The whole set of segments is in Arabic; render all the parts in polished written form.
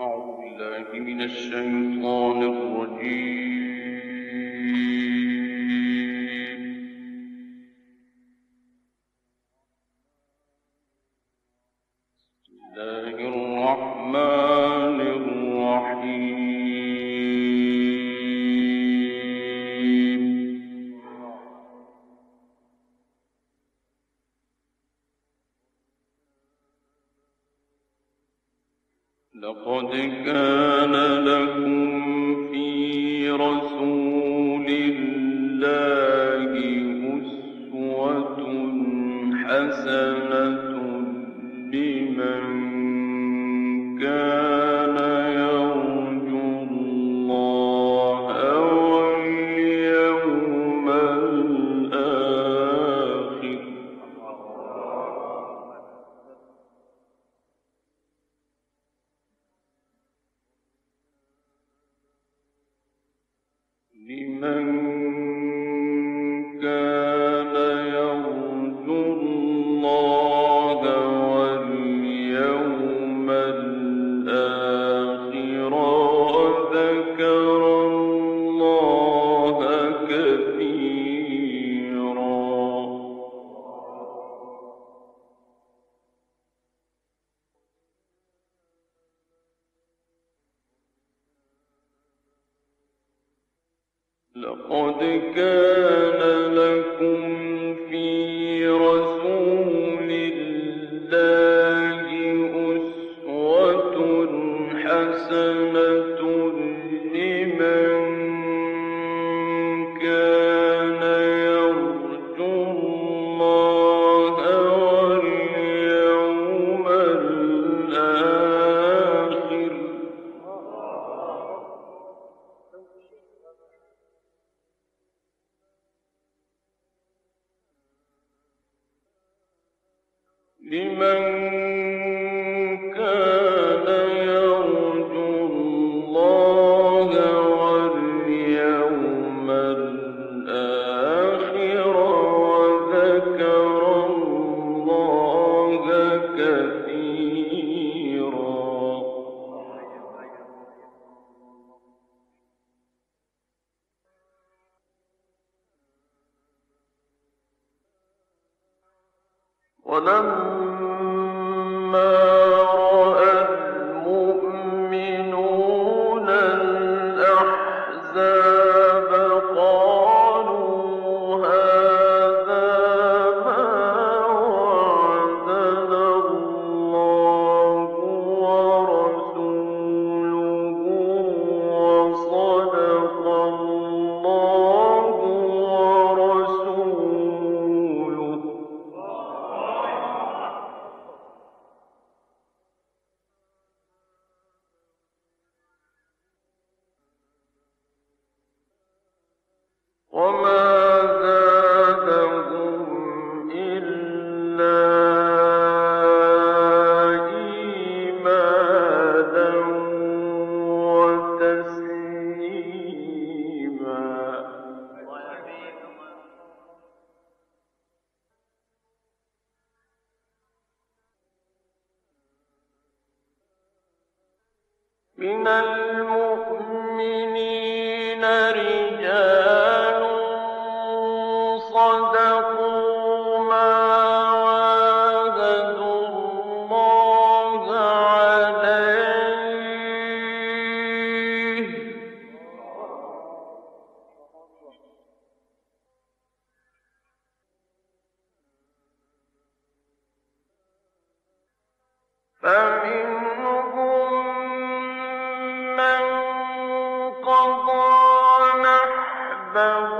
أعوذ بالله من الشيطان الرجيم. بسم الله الرحمن الرحيم. لقد كان لكم في رسول الله أسوة حسنة لمن كان يرجو الله واليوم الآخر لقد كان لكم في رسول الله أسوة حسنة لمن كان يرجو الله واليوم الآخر. لمن كان يرجو الله واليوم الآخر وذكر الله كثيرا. ولما رأى المؤمنون الأحزاب قالوا هذا ما وعدنا الله ورسوله وصدق الله ورسوله. وما زادهم إلا إيمانا وتسليما. من المؤمنين رجال صدقوا ما عاهدوا الله عليه فمنهم من قضى نحبه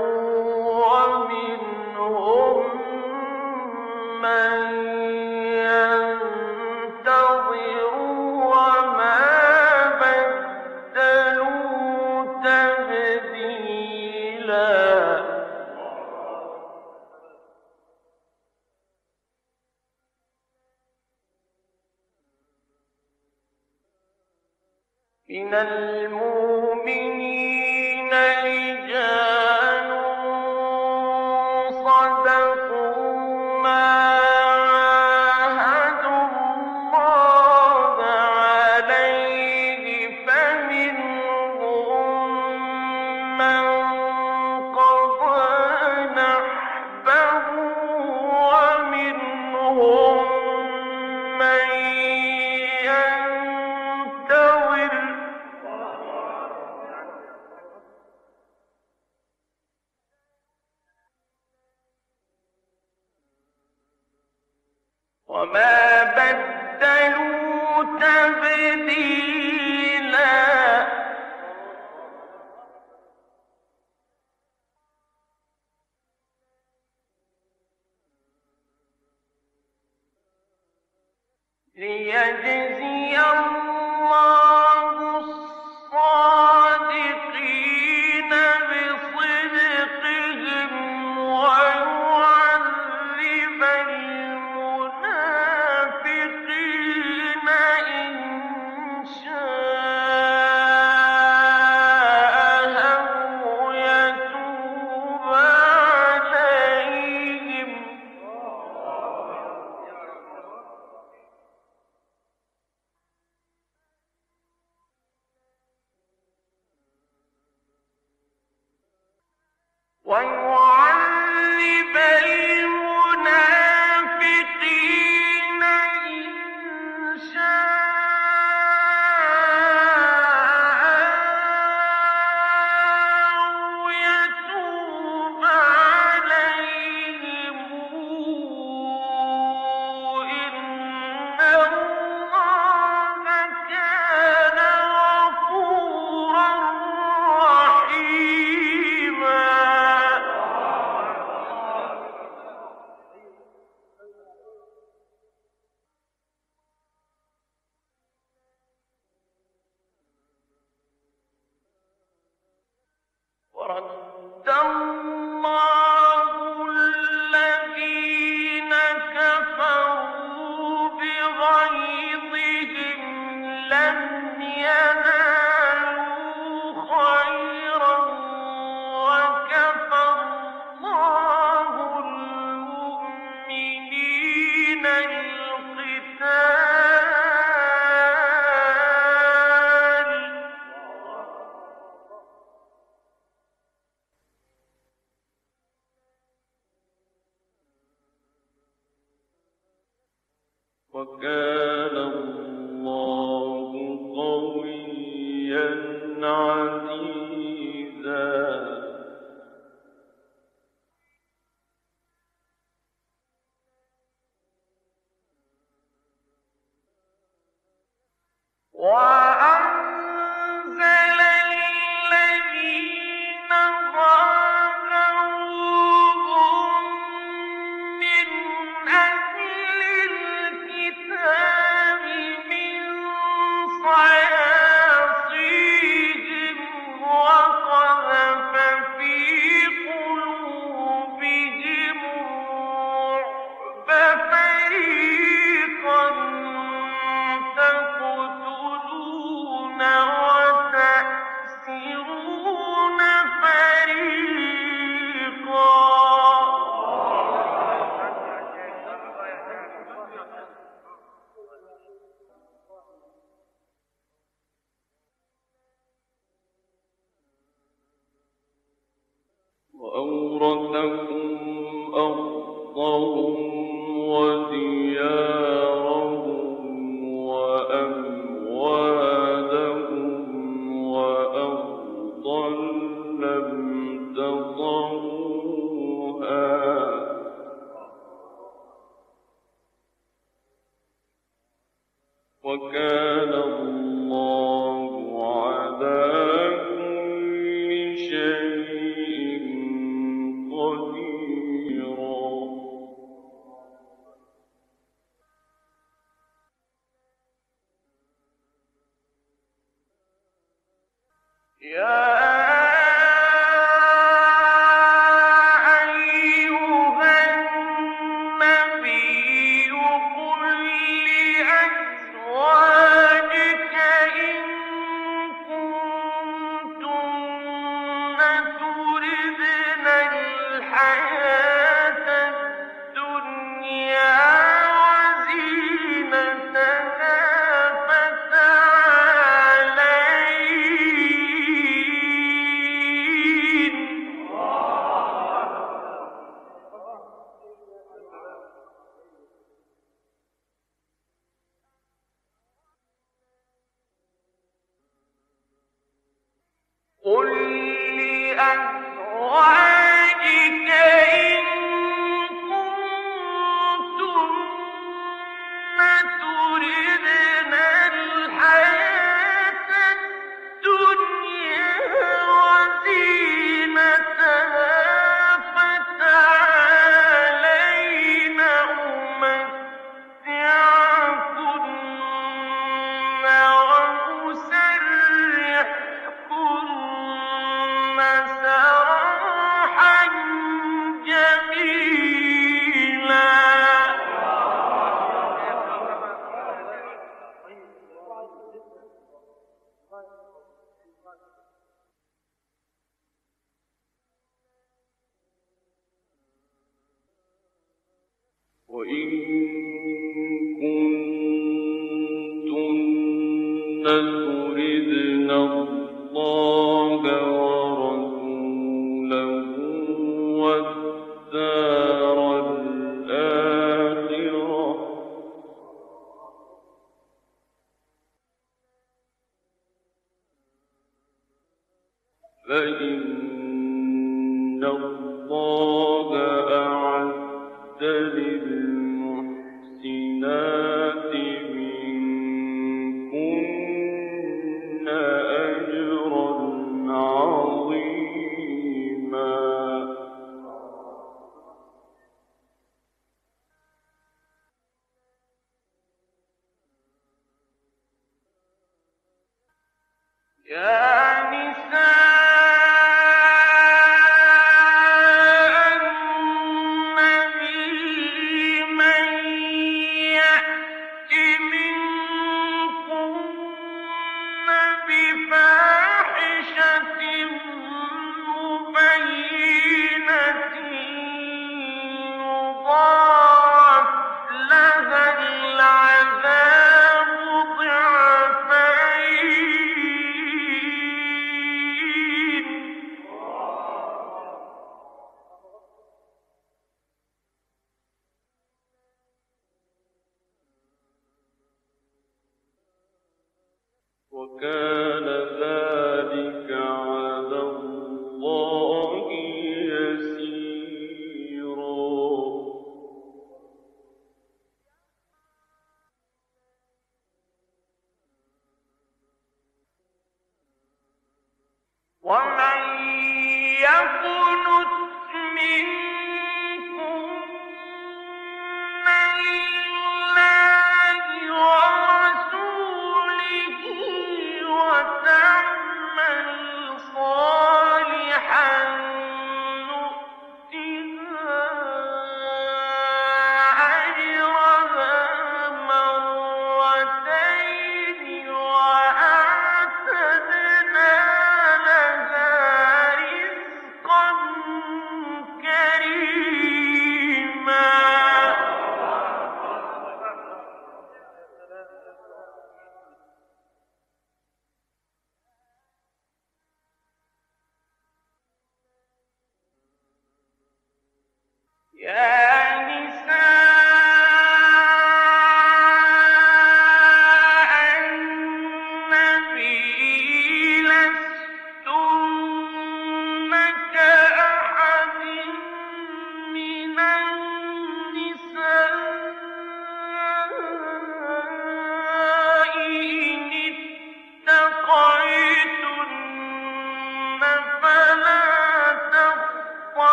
من المؤمنين رجال صدقوا ما عاهدوا الله عليه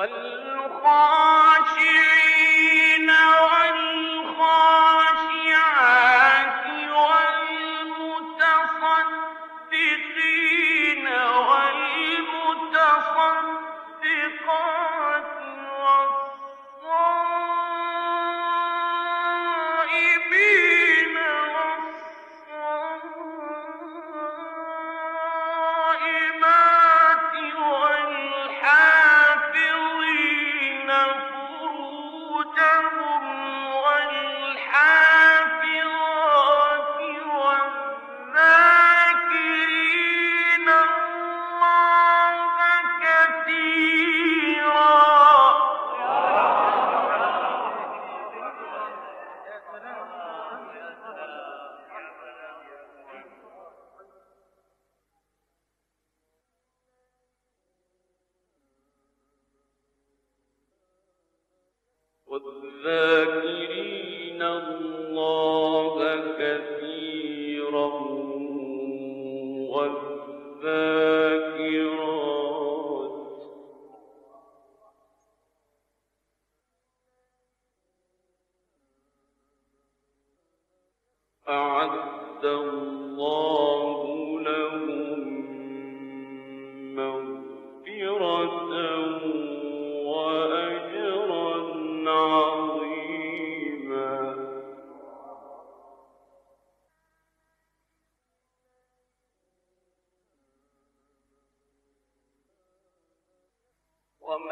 والخاشعين والخاشعات والمتصدقين والمتصدقات والصائمين والصائمات والحافظين فروجهم والحافظات والذاكرين الله كثيرا. والذاكرين الله كثيرا والذاكرات أعد الله لهم مغفرة ومن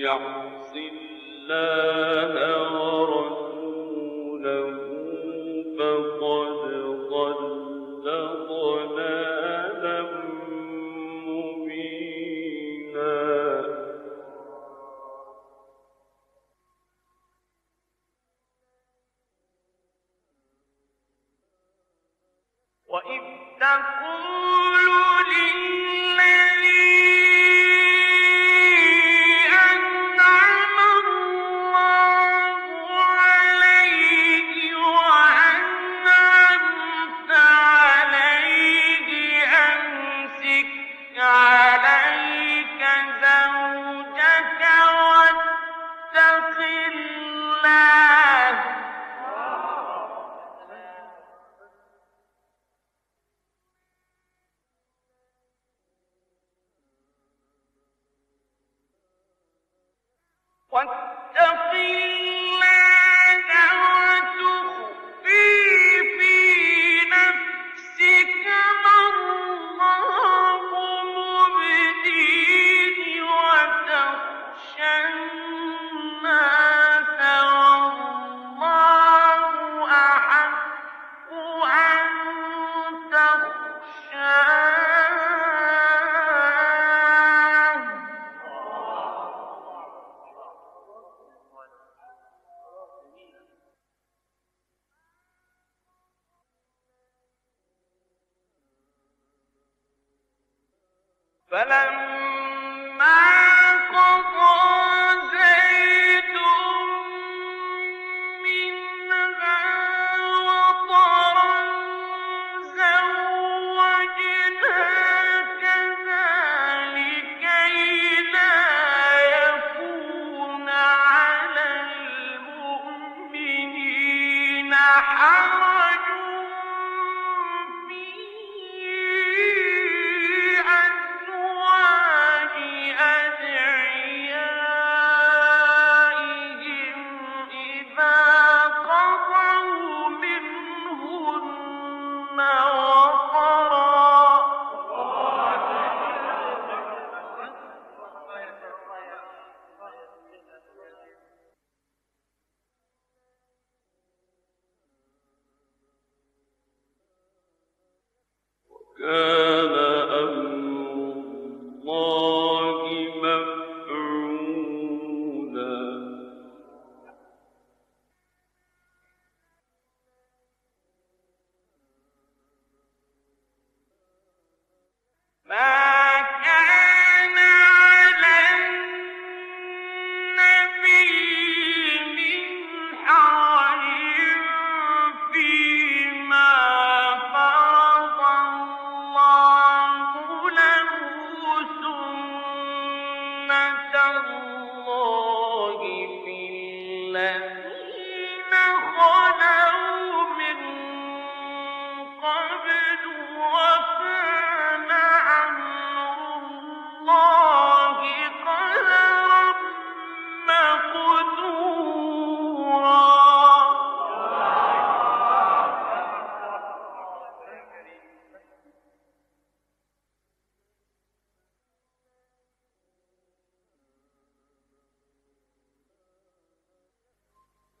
يعص الله ورسوله فقد ضل ضلالا مبينا. وإذ تقول للذي واتق الله وتخفي في نفسك ما الله مبديه وتخشى الناس والله أحق أن تخشى. فلما قضى زيد منها وطرا زوجناك لكي لا يكون على المؤمنين حرج في أزواج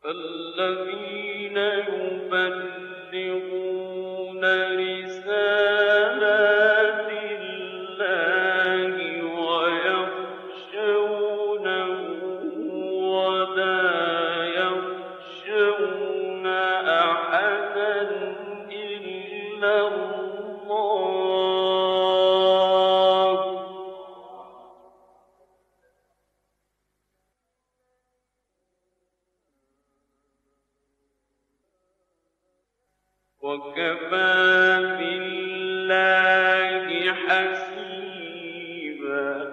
الذين يبلغون رسالات الله ويخشونه ولا يخشون أحدا إلا الله وكفى بالله حسيبا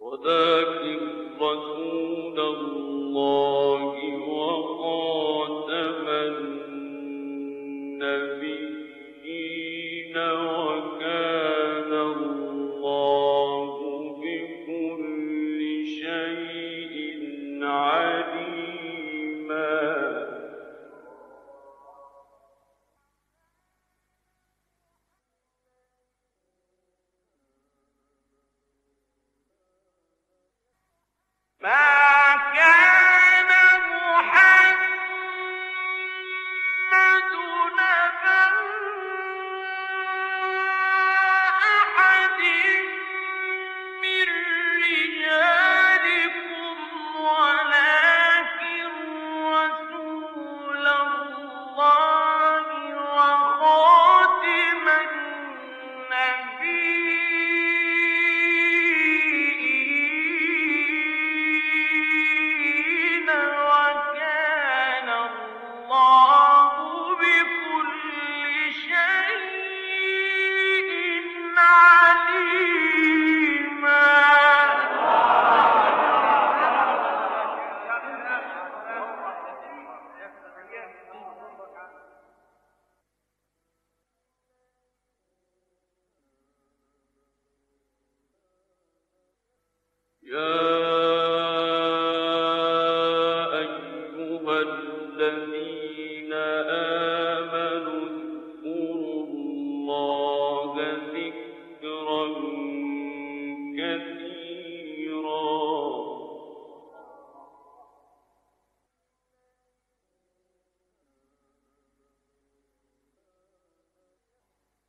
وذاكر رسول الله وخاتم النبيين وكان الله بكل شيء عليما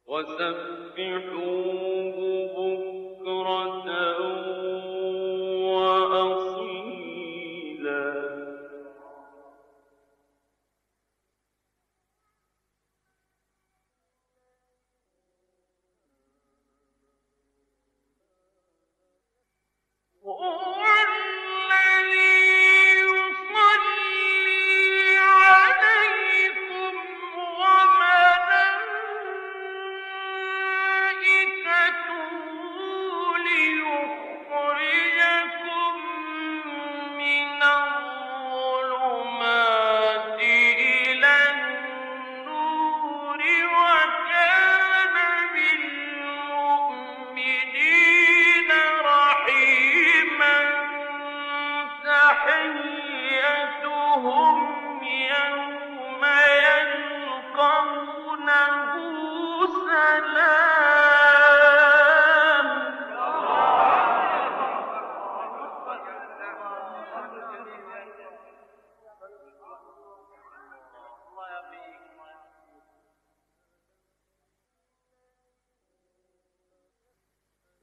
وسبحوه بكرة وأصيلا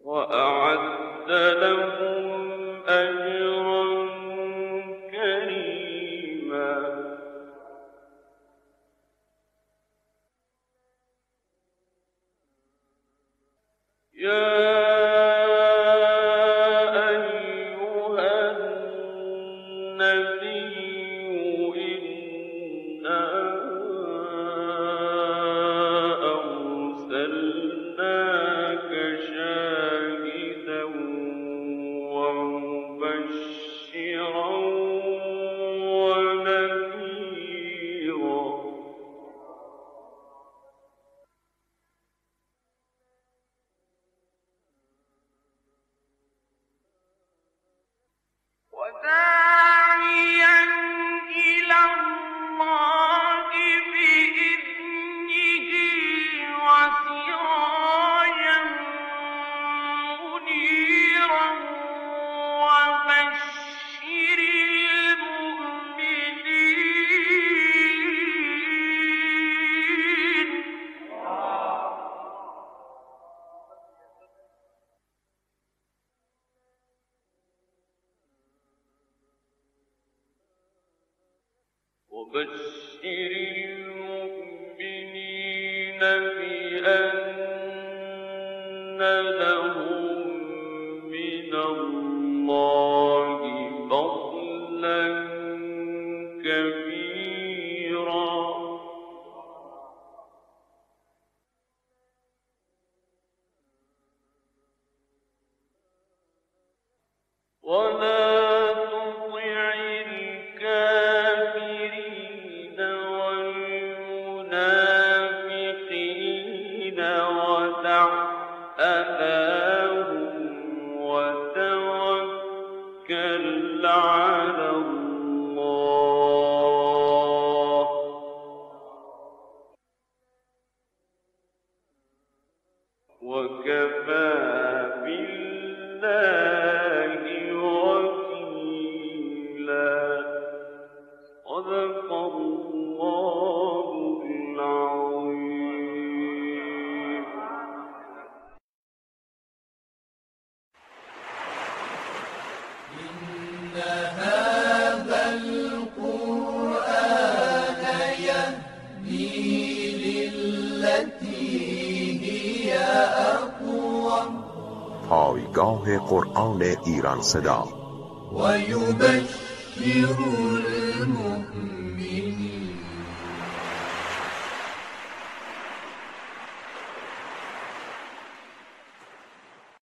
وأعد لهم أجرا كريما. قرآن ایران صدا و یبشر المؤمنین